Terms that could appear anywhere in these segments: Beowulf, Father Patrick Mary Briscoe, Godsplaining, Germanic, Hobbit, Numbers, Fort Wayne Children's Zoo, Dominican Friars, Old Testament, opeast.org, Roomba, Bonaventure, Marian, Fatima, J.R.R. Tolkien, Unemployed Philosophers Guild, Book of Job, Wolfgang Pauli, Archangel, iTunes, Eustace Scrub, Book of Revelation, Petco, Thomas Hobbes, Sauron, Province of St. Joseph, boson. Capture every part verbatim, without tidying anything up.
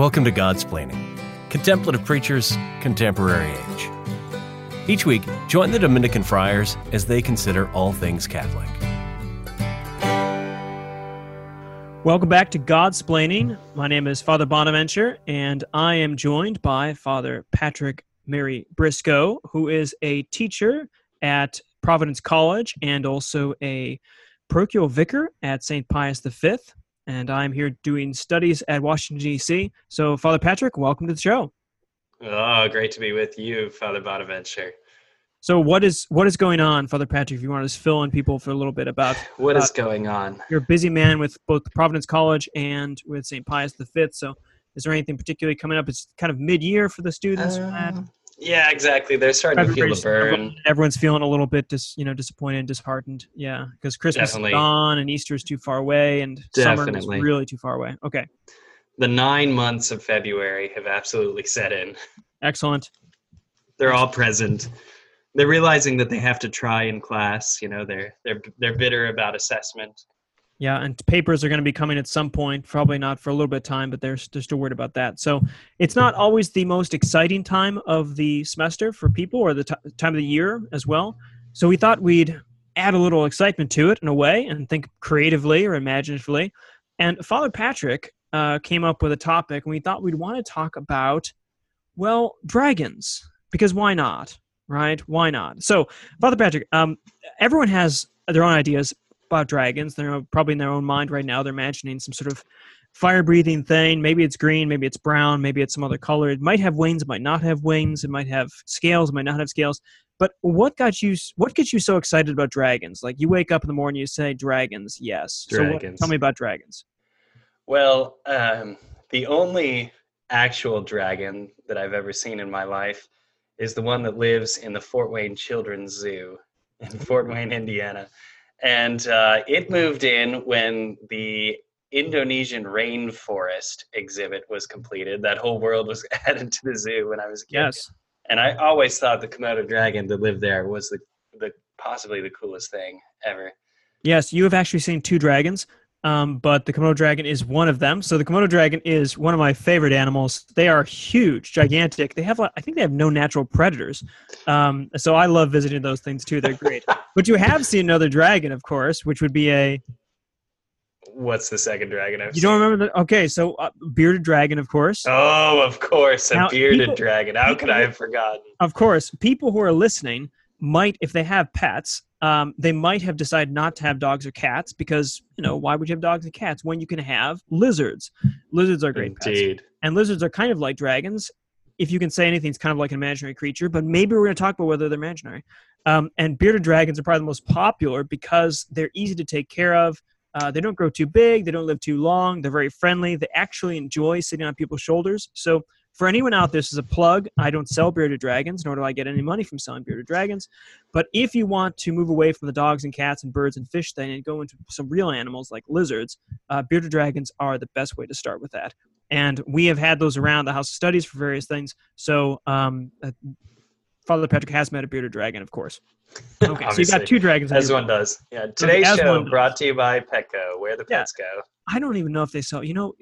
Welcome to Godsplaining, Contemplative Preachers, Contemporary Age. Each week, join the Dominican Friars as they consider all things Catholic. Welcome back to Godsplaining. My name is Father Bonaventure, and I am joined by Father Patrick Mary Briscoe, who is a teacher at Providence College and also a parochial vicar at Saint Pius the Fifth, and I'm here doing studies at Washington, D C So, Father Patrick, welcome to the show. Oh, great to be with you, Father Bonaventure. So what is what is going on, Father Patrick, if you want to just fill in people for a little bit about... What about, is going on? You're a busy man with both Providence College and with Saint Pius the Fifth, so is there anything particularly coming up? It's kind of mid-year for the students. Uh, yeah, exactly. They're starting to feel the burn. Everyone's feeling a little bit dis, you know, disappointed and disheartened, yeah, because Christmas Definitely. is gone and Easter is too far away and Definitely. summer is really too far away. Okay. The nine months of February have absolutely set in. Excellent. They're all present. They're realizing that they have to try in class. You know, they're they're they're bitter about assessment. Yeah, and papers are going to be coming at some point. Probably not for a little bit of time, but they're, they're still worried about that. So it's not always the most exciting time of the semester for people, or the t- time of the year as well. So we thought we'd add a little excitement to it in a way and think creatively or imaginatively. And Father Patrick uh, came up with a topic, and we thought we'd want to talk about, well, dragons, because why not? Right? Why not? So, Father Patrick, um, everyone has their own ideas about dragons. They're probably in their own mind right now. They're imagining some sort of fire-breathing thing. Maybe it's green. Maybe it's brown. Maybe it's some other color. It might have wings. It might not have wings. It might have scales. It might not have scales. But what got you? What gets you so excited about dragons? Like, you wake up in the morning, you say, dragons, yes. Dragons. So what, tell me about dragons. Well, um, the only actual dragon that I've ever seen in my life is the one that lives in the Fort Wayne Children's Zoo in Fort Wayne, Indiana. And uh, it moved in when the Indonesian rainforest exhibit was completed. That whole world was added to the zoo when I was a kid. Yes. And I always thought the Komodo dragon that lived there was the, the possibly the coolest thing ever. Yes, you have actually seen two dragons. Um, but the Komodo dragon is one of them. So the Komodo dragon is one of my favorite animals. They are huge, gigantic. They have, I think they have no natural predators. Um, so I love visiting those things too. They're great. But you have seen another dragon, of course, which would be a... What's the second dragon I've You don't seen? remember? The, okay, so uh, bearded dragon, of course. Oh, of course, a now, bearded people, dragon. How people, could I have forgotten? Of course. People who are listening might, if they have pets... Um, they might have decided not to have dogs or cats because, you know, why would you have dogs and cats when you can have lizards? Lizards are great Indeed. pets. And lizards are kind of like dragons. If you can say anything, it's kind of like an imaginary creature, but maybe we're going to talk about whether they're imaginary. Um, and bearded dragons are probably the most popular because they're easy to take care of. Uh, they don't grow too big. They don't live too long. They're very friendly. They actually enjoy sitting on people's shoulders. So for anyone out there, this is a plug. I don't sell bearded dragons, nor do I get any money from selling bearded dragons. But if you want to move away from the dogs and cats and birds and fish thing and go into some real animals like lizards, uh, bearded dragons are the best way to start with that. And we have had those around the House of Studies for various things. So um, uh, Father Patrick has met a bearded dragon, of course. Okay, so you got two dragons. As one does. Yeah. Today's okay, show brought to you by Petco, where the pets yeah. go. I don't even know if they sell, you know...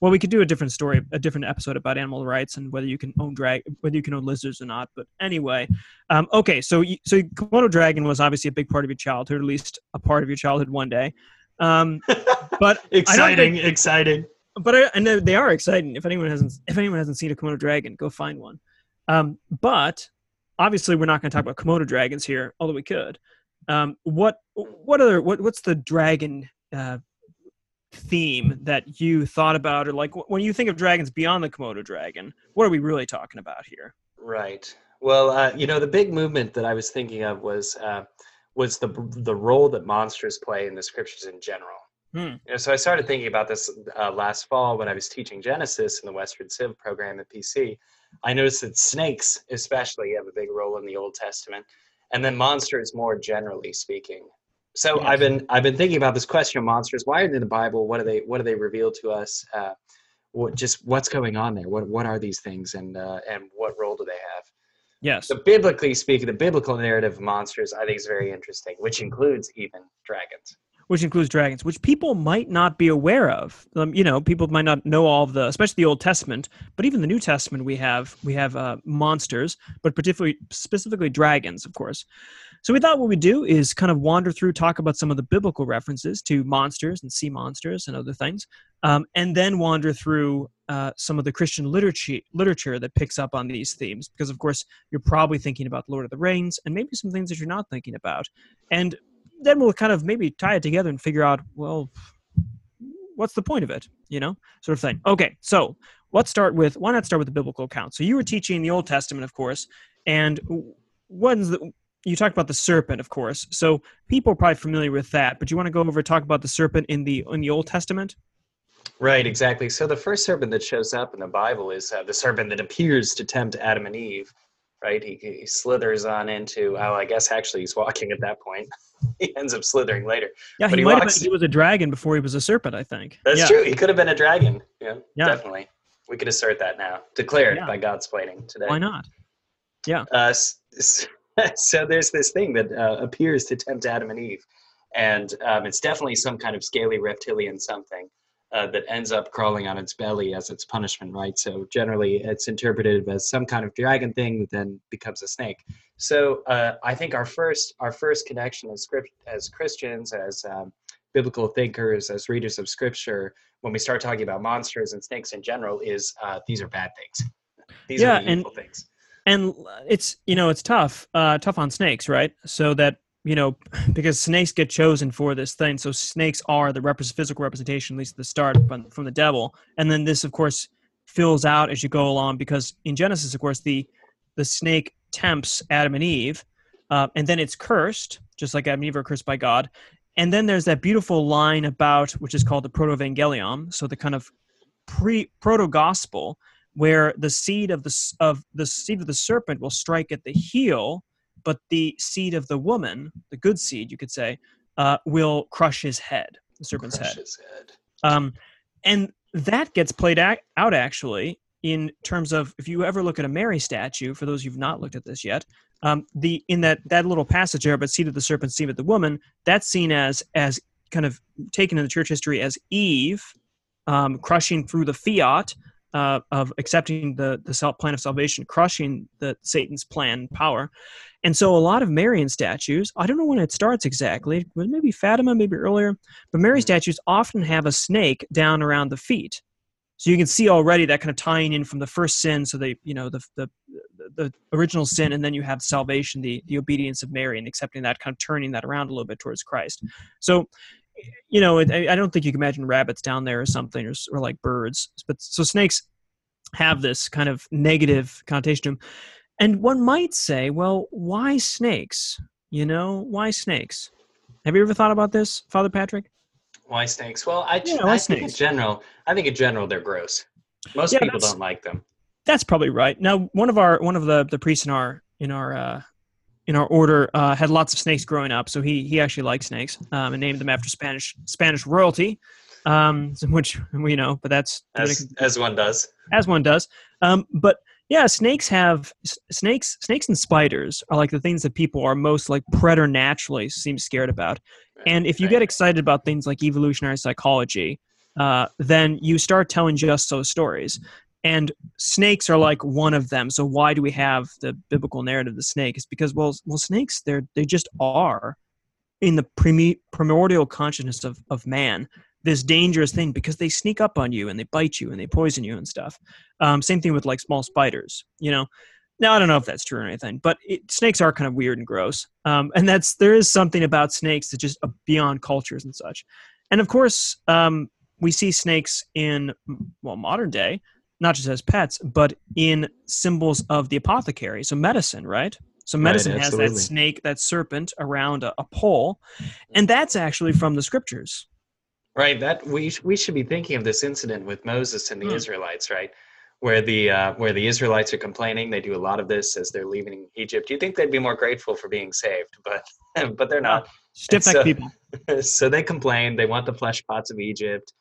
Well, we could do a different story, a different episode about animal rights and whether you can own drag, whether you can own lizards or not. But anyway, um, okay. So, you, so Komodo dragon was obviously a big part of your childhood, at least a part of your childhood one day. Um, but exciting, think, exciting. But I, and they are exciting. If anyone hasn't, if anyone hasn't seen a Komodo dragon, go find one. Um, but obviously, we're not going to talk about Komodo dragons here, although we could. Um, what, what other, what, what's the dragon? Uh, theme that you thought about, or like when you think of dragons beyond the Komodo dragon, what are we really talking about here? Right. Well, uh, you know, the big movement that I was thinking of was uh, was the the role that monsters play in the scriptures in general. Hmm. You know, so I started thinking about this uh, last fall when I was teaching Genesis in the Western Civ program at P C. I noticed that snakes especially have a big role in the Old Testament, and then monsters more generally speaking. So yes. I've been I've been thinking about this question of monsters. Why are they in the Bible? What do they What do they reveal to us? Uh, what, just what's going on there? What What are these things, and uh, and what role do they have? Yes. So biblically speaking, the biblical narrative of monsters I think is very interesting, which includes even dragons. which includes dragons, which people might not be aware of. Um, you know, people might not know all of the, especially the Old Testament, but even the New Testament, we have we have uh, monsters, but particularly specifically dragons, of course. So we thought what we'd do is kind of wander through, talk about some of the biblical references to monsters and sea monsters and other things, um, and then wander through uh, some of the Christian literature, literature that picks up on these themes. Because, of course, you're probably thinking about Lord of the Rings and maybe some things that you're not thinking about. And then we'll kind of maybe tie it together and figure out, well, what's the point of it, you know, sort of thing. Okay, so let's start with, why not start with the biblical account? So you were teaching the Old Testament, of course, and one's the... You talked about the serpent, of course. So people are probably familiar with that, but you want to go over and talk about the serpent in the in the Old Testament? Right, exactly. So the first serpent that shows up in the Bible is uh, the serpent that appears to tempt Adam and Eve, right? He, he slithers on into, oh, I guess actually he's walking at that point. He ends up slithering later. Yeah, but he, he might walks... have been, he was a dragon before he was a serpent, I think. That's yeah. true. He could have been a dragon. Yeah, yeah. Definitely. We could assert that now. Declared yeah. by Godsplaining today. Why not? Yeah. Uh, so, So there's this thing that uh, appears to tempt Adam and Eve, and um, it's definitely some kind of scaly reptilian something uh, that ends up crawling on its belly as its punishment, right? So generally it's interpreted as some kind of dragon thing that then becomes a snake. So uh, I think our first our first connection as script as Christians, as um, biblical thinkers, as readers of Scripture, when we start talking about monsters and snakes in general, is uh, these are bad things. These yeah, are the evil and- things. And it's, you know, it's tough, uh, tough on snakes, right? So that, you know, because snakes get chosen for this thing. So snakes are the rep- physical representation, at least at the start, from, from the devil. And then this, of course, fills out as you go along, because in Genesis, of course, the, the snake tempts Adam and Eve, uh, and then it's cursed, just like Adam and Eve are cursed by God. And then there's that beautiful line about, which is called the Protoevangelium, so the kind of pre proto-gospel, where the seed of the of the seed of the serpent will strike at the heel, but the seed of the woman, the good seed, you could say, uh, will crush his head, the serpent's crush head. His head. Um, and that gets played ac- out actually in terms of, if you ever look at a Mary statue, for those who've not looked at this yet, um, the in that that little passage there, but seed of the serpent, seed of the woman, that's seen as as kind of taken in the church history as Eve um, crushing through the fiat. Uh, of accepting the the self plan of salvation, crushing the Satan's plan power. And so a lot of Marian statues, I don't know when it starts exactly, but maybe Fatima, maybe earlier, but Mary statues often have a snake down around the feet. So you can see already that kind of tying in from the first sin, so they, you know, the the, the original sin, and then you have salvation, the, the obedience of Mary, and accepting that, kind of turning that around a little bit towards Christ. So you know, I don't think you can imagine rabbits down there or something, or, or like birds. But so snakes have this kind of negative connotation to them. And one might say, well, why snakes? You know, why snakes? Have you ever thought about this, Father Patrick? Why snakes? Well, I, yeah, I think in general, I think in general they're gross. Most yeah, people don't like them. That's probably right. Now, one of our one of the, the priests in our in our uh, in our order, uh, had lots of snakes growing up, so he he actually liked snakes um, and named them after Spanish Spanish royalty, um, which we know, but that's as, Dominican, as one does, as one does. Um, but yeah, snakes have snakes snakes and spiders are like the things that people are most like preternaturally seem scared about. Right. And if you right. get excited about things like evolutionary psychology, uh, then you start telling just those stories. And snakes are like one of them. So why do we have the biblical narrative of the snake? It's because, well, well, snakes, they're, they just are in the primi- primordial consciousness of, of man, this dangerous thing, because they sneak up on you and they bite you and they poison you and stuff. Um, same thing with like small spiders, you know. Now, I don't know if that's true or anything, but it, snakes are kind of weird and gross. Um, and that's there is something about snakes that just uh, beyond cultures and such. And of course, um, we see snakes in, well, modern day, not just as pets, but in symbols of the apothecary. So medicine, right? So medicine right, has that snake, that serpent around a, a pole. And that's actually from the scriptures. Right. That we we should be thinking of this incident with Moses and the mm. Israelites, right? Where the uh, where the Israelites are complaining. They do a lot of this as they're leaving Egypt. You'd think they'd be more grateful for being saved, but but they're not. Stiff-necked so, people. So they complain. They want the flesh pots of Egypt.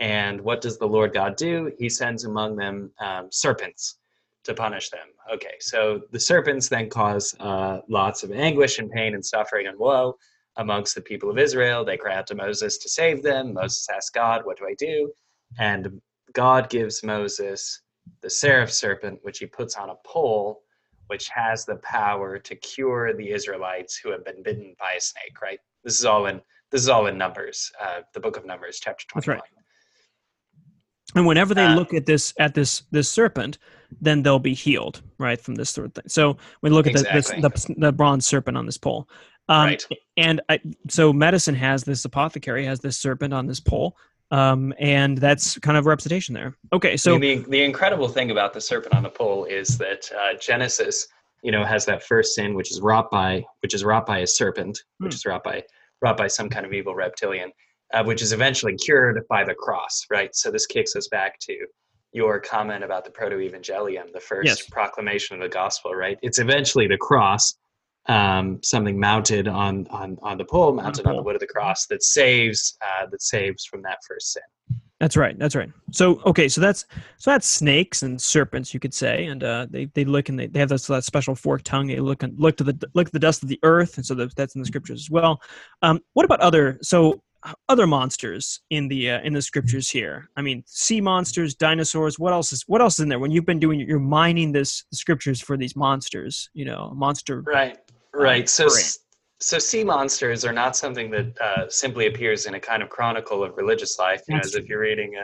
And what does the Lord God do? He sends among them um, serpents to punish them. Okay, so the serpents then cause uh, lots of anguish and pain and suffering and woe amongst the people of Israel. They cry out to Moses to save them. Moses asks God, what do I do? And God gives Moses the seraph serpent, which he puts on a pole, which has the power to cure the Israelites who have been bitten by a snake, right? This is all in, this is all in Numbers, uh, the book of Numbers, chapter twenty-one. That's right. And whenever they um, look at this at this this serpent, then they'll be healed, right, from this sort of thing. So we look exactly. at the, this, the the bronze serpent on this pole, um, right? And I, so medicine has this apothecary has this serpent on this pole, um, and that's kind of a representation there. Okay, so I mean, the the incredible thing about the serpent on the pole is that uh, Genesis, you know, has that first sin, which is wrought by which is wrought by a serpent, hmm. which is wrought by wrought by some kind of evil reptilian. Uh, which is eventually cured by the cross, right? So this kicks us back to your comment about the Protoevangelium, the first yes. proclamation of the gospel, right? It's eventually the cross, um, something mounted on on on the pole, mounted on the wood of the cross, that saves uh, that saves from that first sin. That's right. That's right. So okay, so that's so that's snakes and serpents, you could say, and uh, they they look and they, they have this, that special forked tongue. They look and look to the look at the dust of the earth, and so the, that's in the scriptures as well. Um, what about other so? Other monsters in the uh, in the scriptures here? I mean, sea monsters, dinosaurs. What else is what else is in there? When you've been doing, you're mining this the scriptures for these monsters. You know, monster. Right, right. Um, so, s- so sea monsters are not something that uh, simply appears in a kind of chronicle of religious life. You know, as if you're reading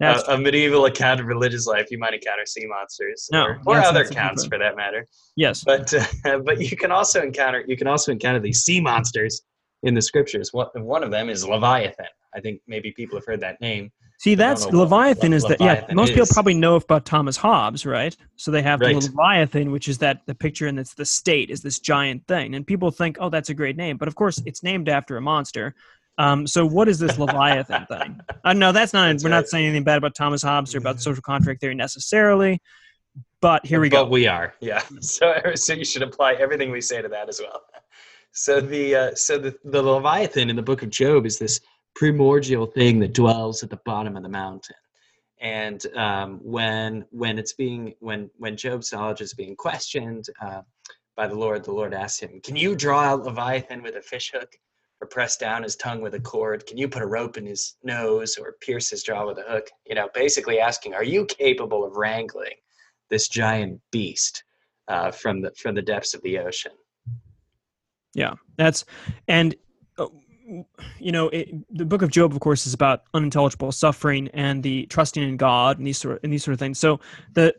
a, a a medieval account of religious life, you might encounter sea monsters, no, or, or other accounts for that matter. Yes, but uh, but you can also encounter you can also encounter these sea monsters in the scriptures. One of them is Leviathan. I think maybe people have heard that name. See, that's Leviathan is that. Yeah, most people probably know about Thomas Hobbes, right? So they have the Leviathan, which is that the picture, and it's the state is this giant thing, and people think, oh, that's a great name, but of course, it's named after a monster. Um, so what is this Leviathan thing? Uh, no, that's not. That's we're right. not saying anything bad about Thomas Hobbes or about social contract theory necessarily. But here we but go. But we are, yeah. So so you should apply everything we say to that as well. So the uh, so the, the Leviathan in the Book of Job is this primordial thing that dwells at the bottom of the mountain, and um, when when it's being when when Job's knowledge is being questioned uh, by the Lord, the Lord asks him, "Can you draw out Leviathan with a fishhook, or press down his tongue with a cord? Can you put a rope in his nose, or pierce his jaw with a hook?" You know, basically asking, "Are you capable of wrangling this giant beast uh, from the from the depths of the ocean?" Yeah, that's, and, you know, it, the Book of Job, of course, is about unintelligible suffering and the trusting in God and these sort of, and these sort of things. So the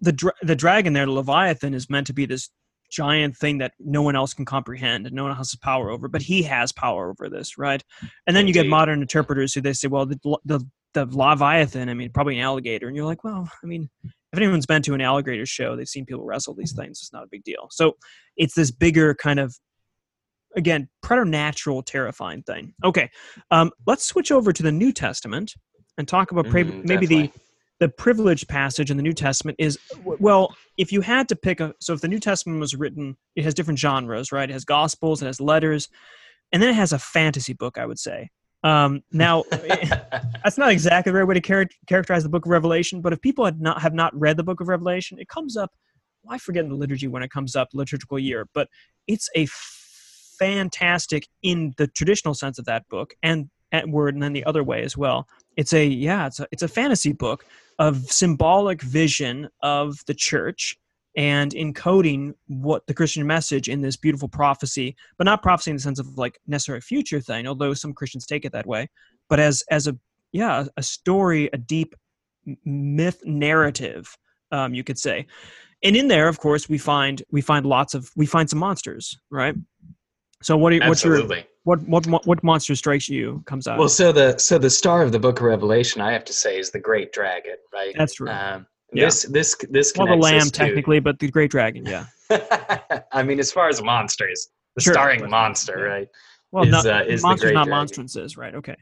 the dra- the dragon there, the Leviathan, is meant to be this giant thing that no one else can comprehend and no one else has power over, but he has power over this, right? And then Indeed. you get modern interpreters who they say, well, the, the the Leviathan, I mean, probably an alligator. And you're like, well, I mean, if anyone's been to an alligator show, they've seen people wrestle these things. It's not a big deal. So it's this bigger kind of, again, preternatural, terrifying thing. Okay, um, let's switch over to the New Testament and talk about pra- mm, maybe definitely. the the privileged passage in the New Testament is, well, if you had to pick a, so if the New Testament was written, it has different genres, right? It has Gospels, it has letters, and then it has a fantasy book, I would say. Um, now, that's not exactly the right way to char- characterize the Book of Revelation, but if people had not have not read the Book of Revelation, it comes up, well, I forget the liturgy when it comes up, liturgical year, but it's a fantastic in the traditional sense of that book and at word, and then the other way as well. It's a yeah, it's a it's a fantasy book of symbolic vision of the church and encoding what the Christian message in this beautiful prophecy, but not prophecy in the sense of like necessarily future thing, although some Christians take it that way, but as as a yeah a story, a deep myth narrative, um, you could say. And in there, of course, we find we find lots of we find some monsters, right? So what? Are, what's your what what what monster strikes you comes out? Well, so the so the star of the Book of Revelation, I have to say, is the great dragon, right? That's right. Um, yeah. This this this well, the lamb technically, to, but the great dragon, yeah. I mean, as far as monsters, the sure, starring monster, yeah. right? Well, is, not, uh, is monsters, the not dragon. Monstrances, right? Okay.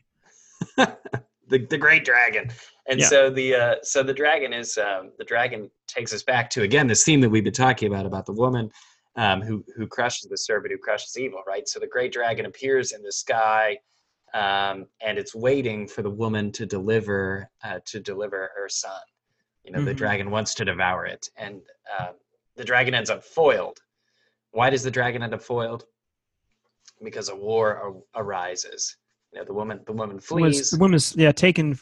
the the great dragon, and yeah. so the uh, so the dragon is um, the dragon takes us back to again this theme that we've been talking about about the woman. Um, who who crushes the serpent, who crushes evil, right? So the great dragon appears in the sky, um, and it's waiting for the woman to deliver uh, to deliver her son. You know, mm-hmm. the dragon wants to devour it, and uh, the dragon ends up foiled. Why does the dragon end up foiled? because a war ar- arises. You know, the woman, the woman flees. The woman's, yeah, taken,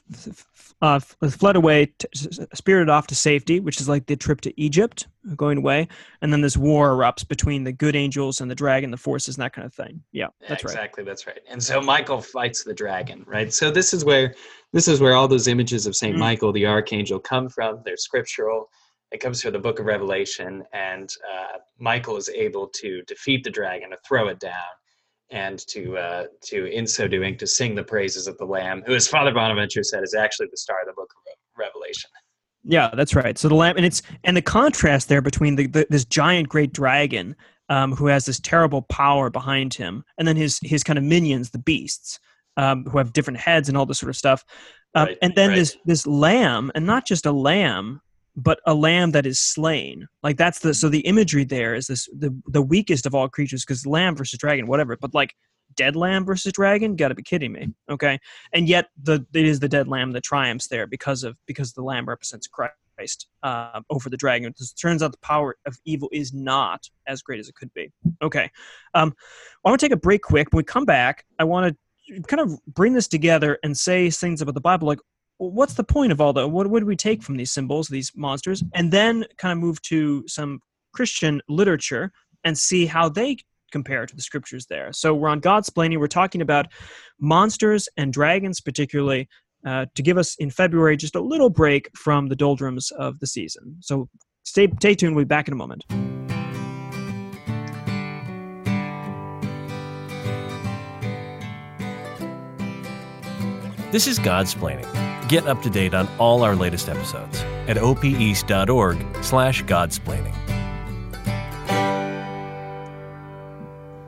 uh, fled away, t- spirited off to safety, which is like the trip to Egypt, going away. And then this war erupts between the good angels and the dragon, the forces, and that kind of thing. Yeah, yeah, that's right. Exactly, that's right. And so Michael fights the dragon, right? So this is where, this is where all those images of Saint Mm-hmm. Michael, the Archangel, come from. They're scriptural. It comes from the Book of Revelation, and uh, Michael is able to defeat the dragon, to throw it down, and to uh, to in so doing, to sing the praises of the Lamb, who, as Father Bonaventure said, is actually the star of the Book of Revelation. Yeah, that's right. So the Lamb, and it's and the contrast there between the, the this giant great dragon, um, who has this terrible power behind him, and then his his kind of minions, the beasts, um, who have different heads and all this sort of stuff, um, right, and then right. this this Lamb, and not just a lamb, but a lamb that is slain. Like that's the, so the imagery there is this, the, the weakest of all creatures, because lamb versus dragon, whatever, but like dead lamb versus dragon, gotta be kidding me. Okay. And yet the, it is the dead lamb that triumphs there because of, because the lamb represents Christ uh, over the dragon. It turns out the power of evil is not as great as it could be. Okay. Um, I want to take a break quick. When we come back, I want to kind of bring this together and say things about the Bible, like, what's the point of all that? What would we take from these symbols, these monsters, and then kind of move to some Christian literature and see how they compare to the scriptures there. So we're on Godsplaining. We're talking about monsters and dragons particularly uh, to give us in February just a little break from the doldrums of the season. So stay, stay tuned. We'll be back in a moment. This is Godsplaining. Get up to date on all our latest episodes at opeast.org slash Godsplaining.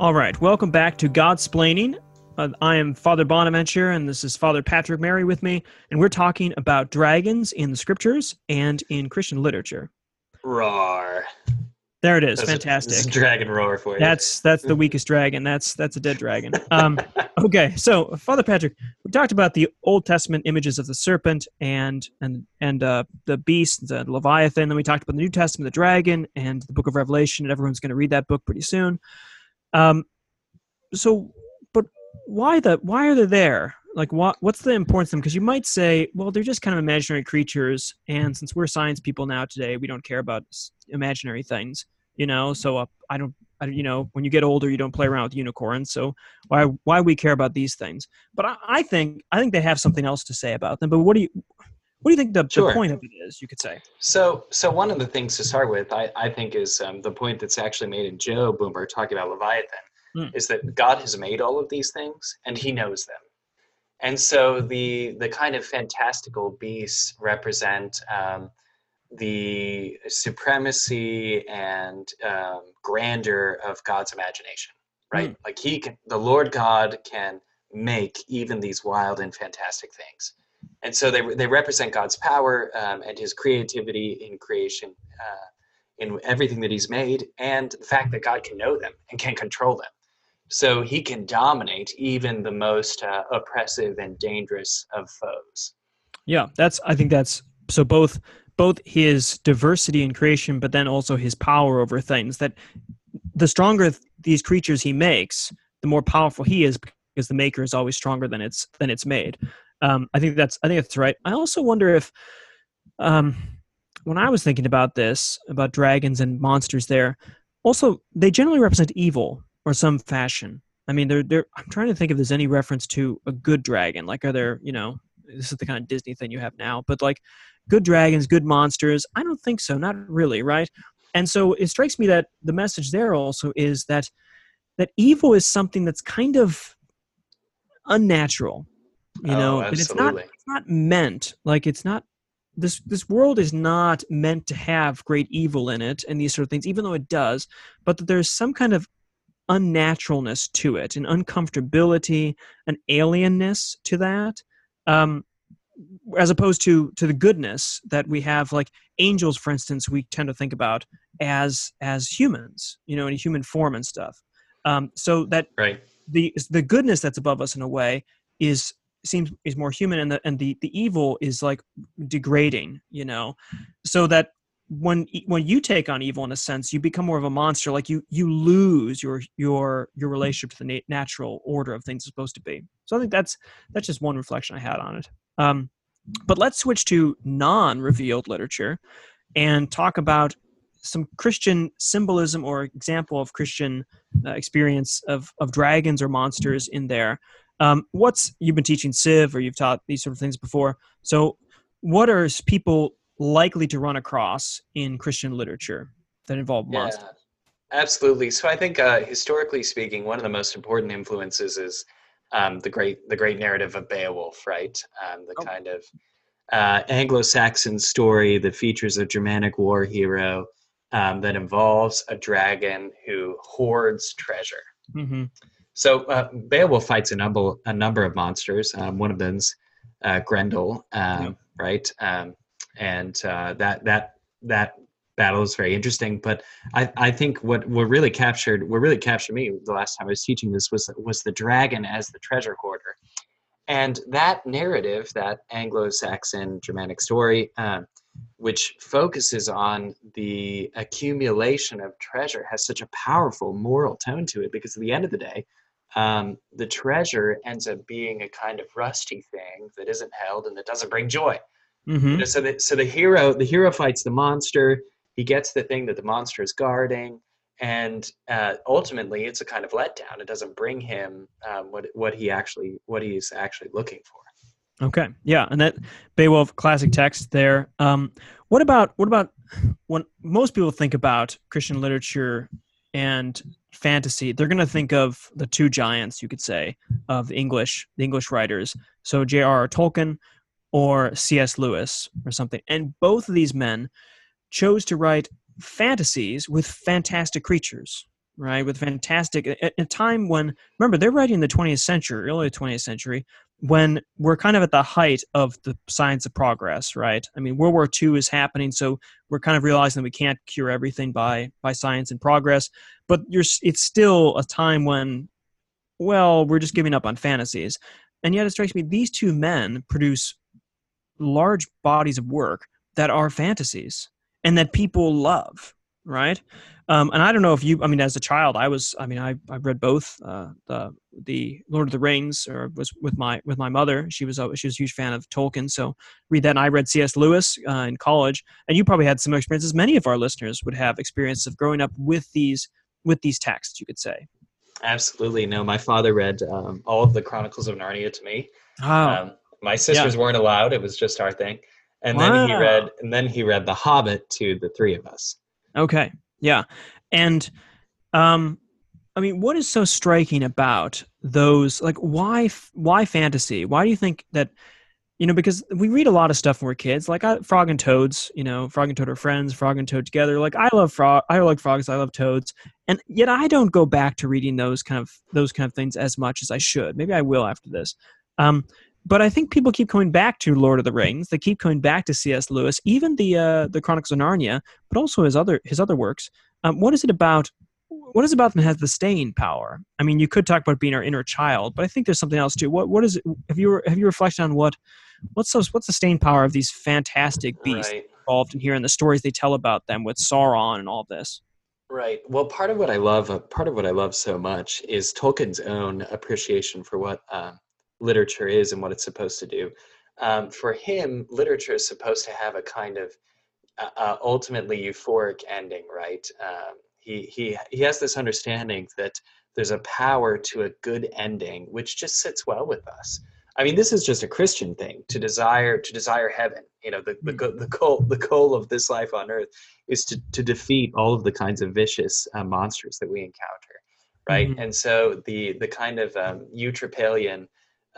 All right, welcome back to Godsplaining. Uh, I am Father Bonaventure, and this is Father Patrick Mary with me, and we're talking about dragons in the scriptures and in Christian literature. Roar. There it is. That's fantastic. A, that's a dragon roar for you. That's that's the weakest dragon. That's that's a dead dragon. Um, okay, so Father Patrick, we talked about the Old Testament images of the serpent and and and uh, the beast, the Leviathan. Then we talked about the New Testament, the dragon, and the Book of Revelation. And everyone's going to read that book pretty soon. Um, so, but why the why are they there? Like, what what's the importance of them? Because you might say, well, they're just kind of imaginary creatures, and since we're science people now today, we don't care about imaginary things, you know. So uh, I don't, I, you know, when you get older, you don't play around with unicorns. So why why we care about these things? But I, I think I think they have something else to say about them. But what do you what do you think the, sure. the point of it is? You could say. So so one of the things to start with, I I think, is um, the point that's actually made in Job when we're talking about Leviathan, mm. is that God has made all of these things and He knows them. And so the the kind of fantastical beasts represent um, the supremacy and um, grandeur of God's imagination, right? Mm. Like he can, the Lord God can make even these wild and fantastic things. And so they they represent God's power um, and his creativity in creation, uh, in everything that he's made, and the fact that God can know them and can control them. So he can dominate even the most uh, oppressive and dangerous of foes. Yeah, that's. I think that's so. Both, both his diversity in creation, but then also his power over things. That the stronger th- these creatures he makes, the more powerful he is, because the maker is always stronger than it's than it's made. Um, I think that's. I think that's right. I also wonder if, um, when I was thinking about this, about dragons and monsters, there also they generally represent evil. Or some fashion. I mean, they're, they're, I'm trying to think if there's any reference to a good dragon. Like, are there, you know, this is the kind of Disney thing you have now, but like good dragons, good monsters. I don't think so. Not really, right? And so it strikes me that the message there also is that that evil is something that's kind of unnatural, you oh, know, but it's not, it's not meant, like it's not, This this world is not meant to have great evil in it and these sort of things, even though it does, but that there's some kind of unnaturalness to it, an uncomfortability, an alienness to that, um, as opposed to to the goodness that we have. Like angels, for instance, we tend to think about as as humans, you know, in a human form and stuff. Um, so that right. the the goodness that's above us in a way is seems is more human, and the and the the evil is like degrading, you know, so that when when you take on evil, in a sense, you become more of a monster. Like you you lose your your your relationship to the na- natural order of things it's supposed to be. So I think that's that's just one reflection I had on it. Um, but let's switch to non-revealed literature and talk about some Christian symbolism or example of Christian uh, experience of of dragons or monsters in there. Um, what's you've been teaching Civ, or you've taught these sort of things before. So what are people likely to run across in Christian literature that involve monsters? Yeah, absolutely. So I think uh, historically speaking, one of the most important influences is um, the great the great narrative of Beowulf, right? Um, the oh. kind of uh, Anglo-Saxon story that features a Germanic war hero um, that involves a dragon who hoards treasure. Mm-hmm. So uh, Beowulf fights a number a number of monsters. Um, one of them's uh, Grendel, um, yep. right? Um, and uh, that that that battle is very interesting. But I, I think what, what really captured what really captured me the last time I was teaching this was was the dragon as the treasure hoarder, and that narrative, that Anglo-Saxon Germanic story, um, which focuses on the accumulation of treasure, has such a powerful moral tone to it, because at the end of the day, um, the treasure ends up being a kind of rusty thing that isn't held and that doesn't bring joy. Mm-hmm. You know, so that so the hero the hero fights the monster. He gets the thing that the monster is guarding, and uh, ultimately, it's a kind of letdown. It doesn't bring him um, what what he actually what he's actually looking for. Okay, yeah, and that Beowulf classic text there. Um, what about what about when most people think about Christian literature and fantasy? They're going to think of the two giants, you could say, of the English the English writers. So J R R Tolkien or C S Lewis or something. And both of these men chose to write fantasies with fantastic creatures, right? With fantastic, at a time when, remember, they're writing in the twentieth century, early twentieth century, when we're kind of at the height of the science of progress, right? I mean, World War Two is happening, so we're kind of realizing that we can't cure everything by by science and progress, but you're, it's still a time when, well, we're just giving up on fantasies. And yet it strikes me, these two men produce large bodies of work that are fantasies and that people love, right? Um, and I don't know if you, I mean, as a child, I was, I mean, I, I read both uh, the the Lord of the Rings, or was with my with my mother. She was a, she was a huge fan of Tolkien, so read that. And I read C S Lewis uh, in college, and you probably had some experiences. Many of our listeners would have experiences of growing up with these with these texts, you could say. Absolutely, no. My father read um, all of the Chronicles of Narnia to me. Oh. Um, My sisters yeah. weren't allowed. It was just our thing. And wow. then he read and then he read The Hobbit to the three of us. Okay. Yeah. And um, I mean, what is so striking about those? Like, why why fantasy? Why do you think that, you know, because we read a lot of stuff when we're kids, like I, Frog and Toads, you know, Frog and Toad are friends, Frog and Toad together. Like, I love frog, I like frogs, I love toads. And yet I don't go back to reading those kind of those kind of things as much as I should. Maybe I will after this. Um But I think people keep coming back to Lord of the Rings. They keep coming back to C S. Lewis, even the uh, the Chronicles of Narnia, but also his other his other works. Um, what is it about? What is it about them that has the staying power? I mean, you could talk about being our inner child, but I think there's something else too. What what is it? Have you have you reflected on what what's those, what's the staying power of these fantastic beasts right. involved in here, and the stories they tell about them with Sauron and all this? Right. Well, part of what I love, uh, part of what I love so much, is Tolkien's own appreciation for what. Uh, literature is and what it's supposed to do. Um, for him, literature is supposed to have a kind of uh, ultimately euphoric ending, right? Um, he he he has this understanding that there's a power to a good ending, which just sits well with us. I mean, this is just a Christian thing to desire to desire heaven. You know, the the the goal the goal of this life on earth is to to defeat all of the kinds of vicious uh, monsters that we encounter, right? Mm-hmm. And so the the kind of um, Eutrapelian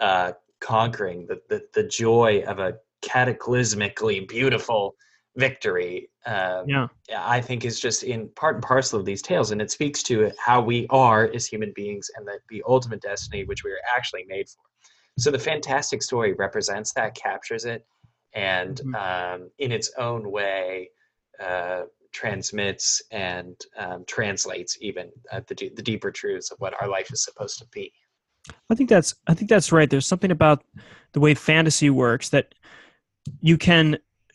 uh conquering the, the the joy of a cataclysmically beautiful victory um yeah. I think is just in part and parcel of these tales, and it speaks to how we are as human beings and the, the ultimate destiny which we are actually made for. So the fantastic story represents that, captures it, and mm-hmm. um in its own way uh transmits and um translates even uh, the, the deeper truths of what our life is supposed to be. I think that's I think that's right. There's something about the way fantasy works that you can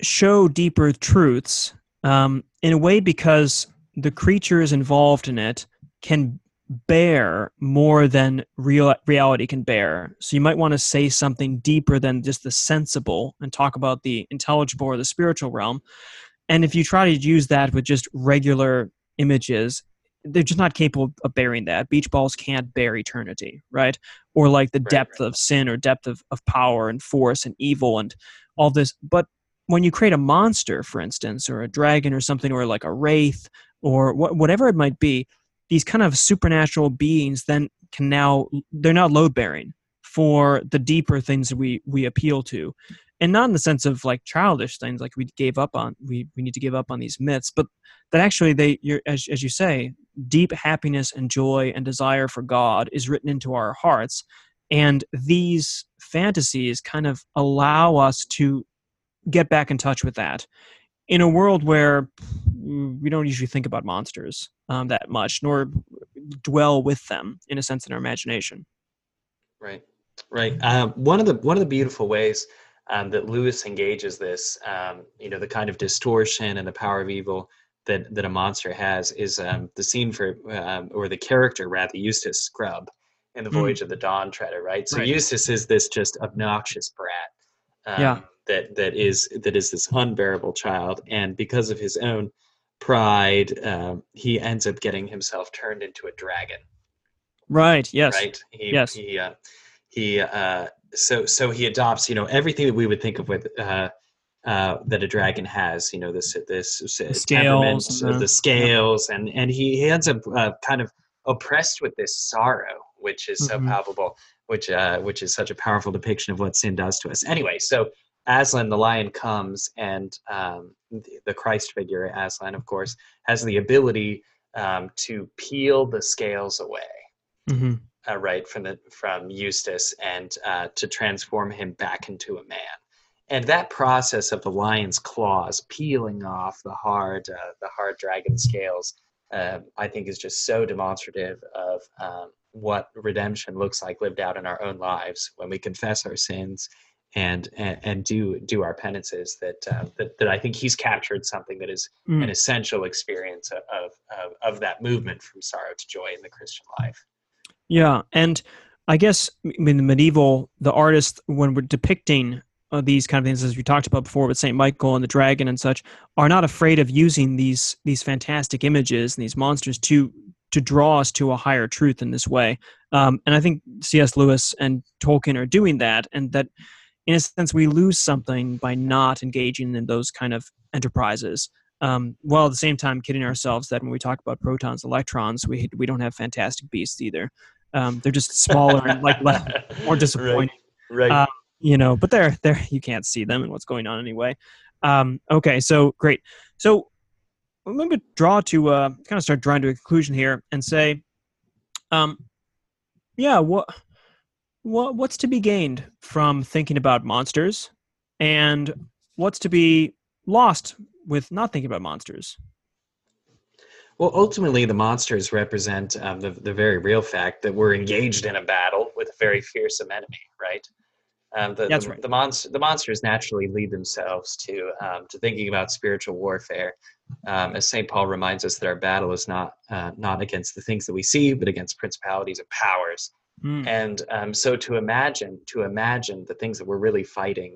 show deeper truths um, in a way because the creatures involved in it can bear more than real reality can bear. So you might want to say something deeper than just the sensible and talk about the intelligible or the spiritual realm. And if you try to use that with just regular images, they're just not capable of bearing that. Beach balls can't bear eternity, right? Or like the right, depth right. of sin or depth of, of power and force and evil and all this. But when you create a monster, for instance, or a dragon or something, or like a wraith or wh- whatever it might be, these kind of supernatural beings then can now, they're not load-bearing for the deeper things that we, we appeal to. And not in the sense of like childish things, like we gave up on, we, we need to give up on these myths, but that actually they, you're, as, as you say, deep happiness and joy and desire for God is written into our hearts. And these fantasies kind of allow us to get back in touch with that in a world where we don't usually think about monsters um, that much, nor dwell with them in a sense in our imagination. Right, right. Um, one of the one of the beautiful ways um, that Lewis engages this, um, you know, the kind of distortion and the power of evil that that a monster has is um, the scene for um, or the character rather Eustace Scrub in the Voyage mm. of the Dawn Treader. Right. So right. Eustace is this just obnoxious brat. Um, yeah. That that is that is this unbearable child, and because of his own pride, um, he ends up getting himself turned into a dragon. Right. Yes. Right. He, yes. He. Uh, he. Uh, so. So he adopts, you know, everything that we would think of with uh, uh, that a dragon has. You know, this this the scales, uh, the scales, and and he, he ends up uh, kind of oppressed with this sorrow, which is mm-hmm. so palpable, which uh, which is such a powerful depiction of what sin does to us. Anyway, so Aslan, the lion, comes, and um, the Christ figure, Aslan, of course, has the ability um, to peel the scales away, mm-hmm. uh, right, from the from Eustace, and uh, to transform him back into a man. And that process of the lion's claws peeling off the hard, uh, the hard dragon scales, uh, I think, is just so demonstrative of um, what redemption looks like lived out in our own lives when we confess our sins and and do do our penances, that uh, that, that I think he's captured something that is mm. an essential experience of, of of that movement from sorrow to joy in the Christian life. Yeah, and I guess in the medieval, the artists, when we're depicting uh, these kind of things, as we talked about before with Saint Michael and the dragon and such, are not afraid of using these these fantastic images and these monsters to to draw us to a higher truth in this way. Um, and I think C S Lewis and Tolkien are doing that, and that in a sense, we lose something by not engaging in those kind of enterprises, um, while at the same time kidding ourselves that when we talk about protons, electrons, we we don't have fantastic beasts either. Um, they're just smaller and like less, more disappointing, right? right. Uh, you know, but they're they're you can't see them and what's going on anyway. Um, okay, so great. So I'm going to draw to uh, kind of start drawing to a conclusion here and say, um, yeah, what. What's to be gained from thinking about monsters, and what's to be lost with not thinking about monsters? Well, ultimately, the monsters represent um, the, the very real fact that we're engaged in a battle with a very fearsome enemy, right? Um, the, That's the, right. The, monst- the monsters naturally lead themselves to um, to thinking about spiritual warfare. Um, as Saint Paul reminds us that our battle is not uh, not against the things that we see, but against principalities and powers. Mm. And um, so to imagine, to imagine the things that we're really fighting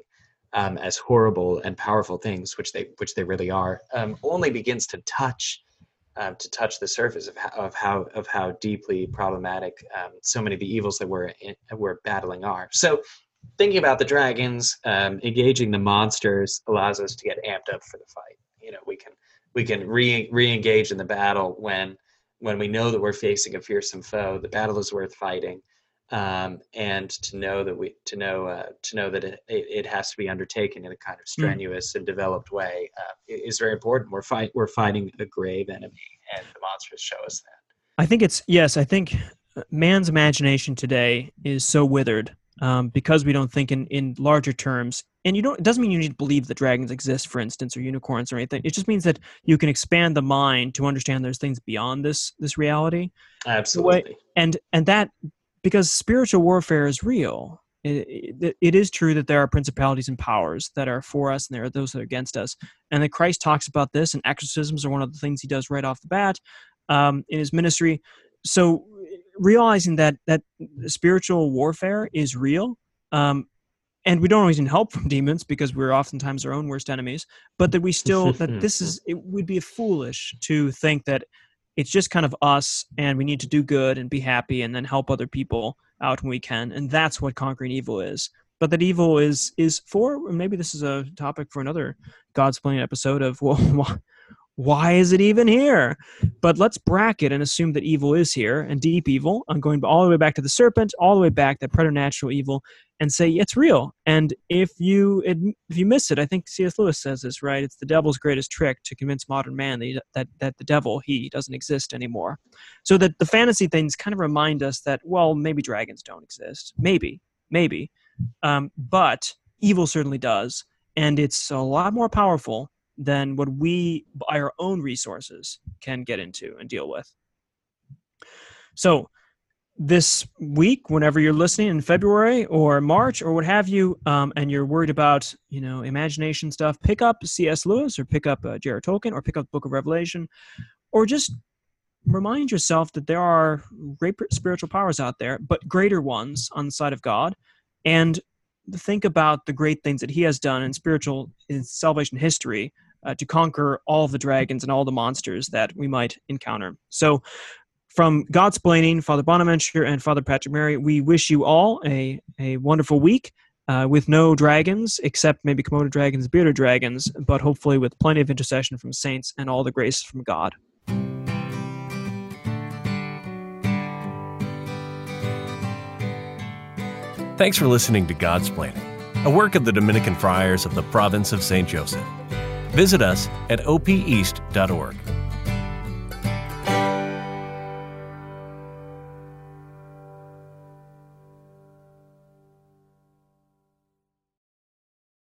um, as horrible and powerful things, which they which they really are, um, only begins to touch um, to touch the surface of how of how, of how deeply problematic um, so many of the evils that we're in, we're battling are. So thinking about the dragons, um, engaging the monsters allows us to get amped up for the fight. You know, we can we can re re-engage in the battle when when we know that we're facing a fearsome foe. The battle is worth fighting. Um, and to know that we, to know, uh, to know that it, it has to be undertaken in a kind of strenuous mm. and developed way uh, is very important. We're fight, we're fighting a grave enemy, and the monsters show us that. I think it's yes. I think man's imagination today is so withered um, because we don't think in, in larger terms. And you don't. It doesn't mean you need to believe that dragons exist, for instance, or unicorns or anything. It just means that you can expand the mind to understand there's things beyond this this reality. Absolutely. And and that. Because spiritual warfare is real, It, it is true that there are principalities and powers that are for us, and there are those that are against us. And that Christ talks about this, and exorcisms are one of the things he does right off the bat um, in his ministry. So realizing that that spiritual warfare is real, um, and we don't always need help from demons because we're oftentimes our own worst enemies, but that we still, that this is, it would be foolish to think that it's just kind of us and we need to do good and be happy and then help other people out when we can. And that's what conquering evil is. But that evil is, is for, maybe this is a topic for another Godsplaining episode of, well, why, why is it even here? But let's bracket and assume that evil is here, and deep evil. I'm going all the way back to the serpent, all the way back, that preternatural evil, and say it's real. And if you if you miss it, I think C S Lewis says this, right? It's the devil's greatest trick to convince modern man that, he, that, that the devil, he, doesn't exist anymore. So that the fantasy things kind of remind us that, well, maybe dragons don't exist. Maybe, maybe. Um, but evil certainly does, and it's a lot more powerful than what we, by our own resources, can get into and deal with. So this week, whenever you're listening in February or March or what have you, um, and you're worried about, you know, imagination stuff, pick up C S Lewis or pick up uh, J R R Tolkien or pick up the Book of Revelation, or just remind yourself that there are great spiritual powers out there, but greater ones on the side of God, and think about the great things that he has done in spiritual in salvation history uh, to conquer all the dragons and all the monsters that we might encounter. So from Godsplaining, Father Bonaventure and Father Patrick Mary, we wish you all a, a wonderful week uh, with no dragons, except maybe Komodo dragons, bearded dragons, but hopefully with plenty of intercession from saints and all the grace from God. Thanks for listening to Godsplaining, a work of the Dominican Friars of the Province of Saint Joseph. Visit us at o p east dot org.